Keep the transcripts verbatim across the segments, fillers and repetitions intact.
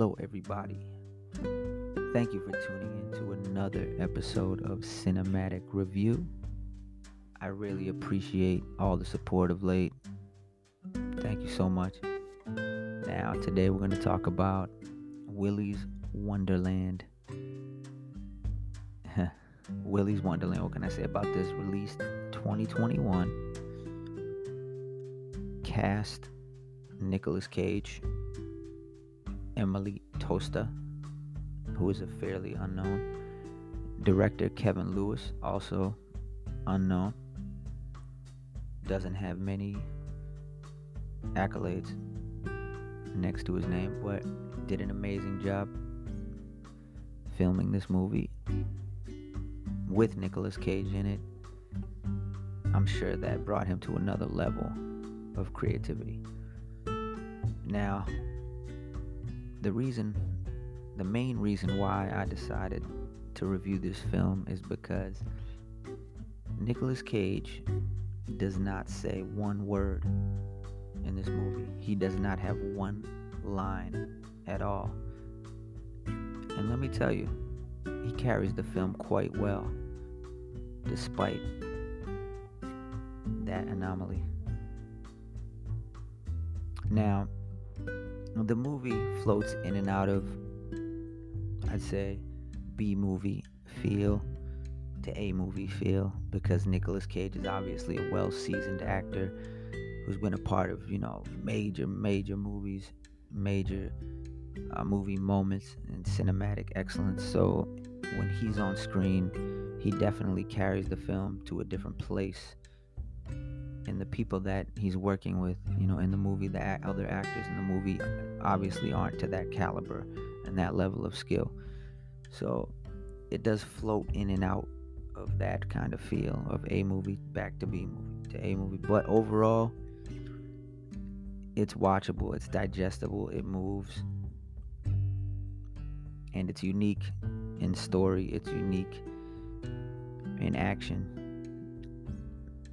Hello, everybody. Thank you for tuning in to another episode of Cinematic Review. I really appreciate all the support of late. Thank you so much. Now, today we're going to talk about Willy's Wonderland. Willy's Wonderland, what can I say about this? Released twenty twenty-one. Cast Nicolas Cage, Emily Tosta, who is a fairly unknown. Director Kevin Lewis, also unknown. Doesn't have many accolades next to his name, but did an amazing job filming this movie with Nicolas Cage in it. I'm sure that brought him to another level of creativity. Now, the reason, the main reason why I decided to review this film is because Nicolas Cage does not say one word in this movie. He does not have one line at all. And let me tell you, he carries the film quite well, despite that anomaly. Now, the movie floats in and out of, I'd say, B-movie feel to A-movie feel, because Nicolas Cage is obviously a well-seasoned actor who's been a part of, you know, major, major movies, major uh, movie moments and cinematic excellence. So when he's on screen, he definitely carries the film to a different place. And the people that he's working with, you know, in the movie, the a- other actors in the movie obviously aren't to that caliber and that level of skill. So it does float in and out of that kind of feel of A movie back to B movie to A movie. But overall, it's watchable, it's digestible, it moves, and it's unique in story, it's unique in action.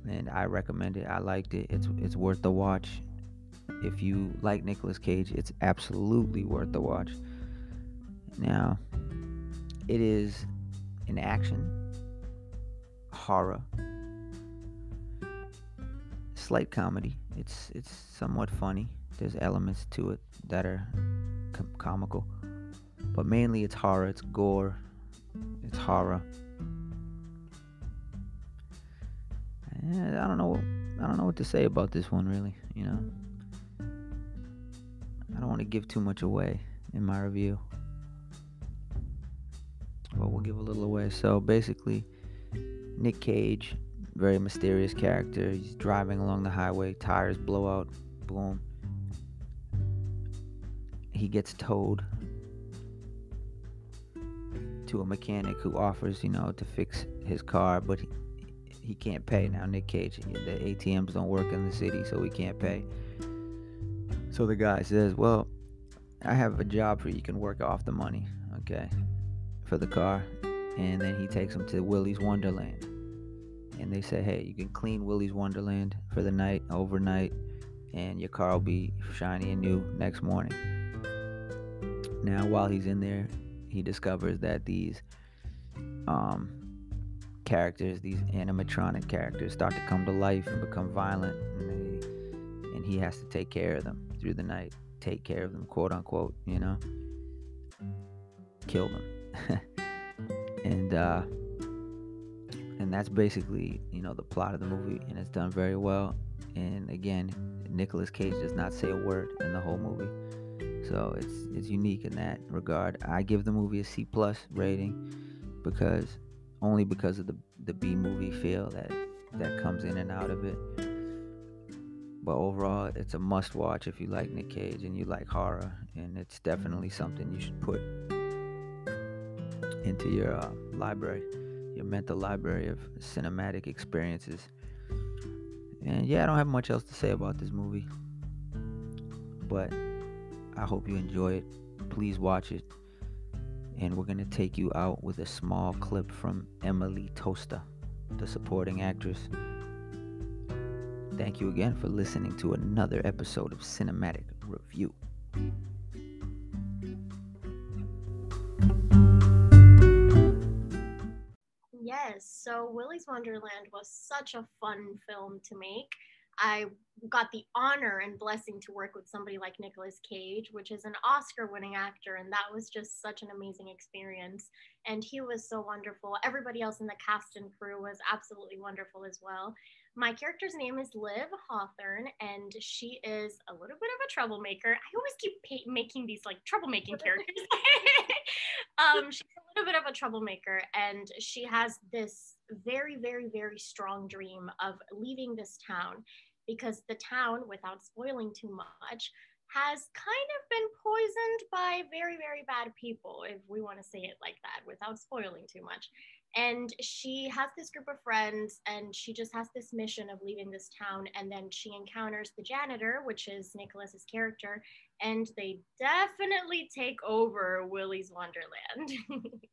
And I recommend it. I liked it. It's it's worth the watch. If you like Nicolas Cage, it's absolutely worth the watch. Now, it is an action, horror, slight comedy. It's it's somewhat funny. There's elements to it that are com- comical, but mainly it's horror. It's gore. It's horror. I don't know. I don't know what to say about this one, really. You know, I don't want to give too much away in my review, but we'll give a little away. So basically, Nick Cage, very mysterious character. He's driving along the highway. Tires blow out. Boom. He gets towed to a mechanic who offers, you know, to fix his car, but he, He can't pay. Now, Nick Cage, the A T Ms don't work in the city, so he can't pay. So the guy says, well, I have a job for you. You can work off the money, okay, for the car. And then he takes him to Willy's Wonderland. And they say, hey, you can clean Willy's Wonderland for the night, overnight, and your car will be shiny and new next morning. Now, while he's in there, he discovers that these... um. characters, these animatronic characters, start to come to life and become violent, and, they, and he has to take care of them through the night, take care of them, quote unquote, you know, kill them. and uh and that's basically, you know, the plot of the movie, and it's done very well. And again, Nicolas Cage does not say a word in the whole movie, so it's it's unique in that regard. I give the movie a C plus rating, because only because of the the B movie feel that that comes in and out of it. But overall, it's a must watch if you like Nick Cage and you like horror, and it's definitely something you should put into your uh, library, your mental library of cinematic experiences. And yeah, I don't have much else to say about this movie, but I hope you enjoy it. Please watch it. And we're going to take you out with a small clip from Emily Tosta, the supporting actress. Thank you again for listening to another episode of Cinematic Review. Yes, so Willy's Wonderland was such a fun film to make. I got the honor and blessing to work with somebody like Nicolas Cage, which is an Oscar-winning actor, and that was just such an amazing experience. And he was so wonderful. Everybody else in the cast and crew was absolutely wonderful as well. My character's name is Liv Hawthorne, and she is a little bit of a troublemaker. I always keep making these like troublemaking characters. um, she's a little bit of a troublemaker, and she has this very, very, very strong dream of leaving this town, because the town, without spoiling too much, has kind of been poisoned by very, very bad people, if we want to say it like that, without spoiling too much. And she has this group of friends, and she just has this mission of leaving this town. And then she encounters the janitor, which is Nicolas's character, and they definitely take over Willy's Wonderland.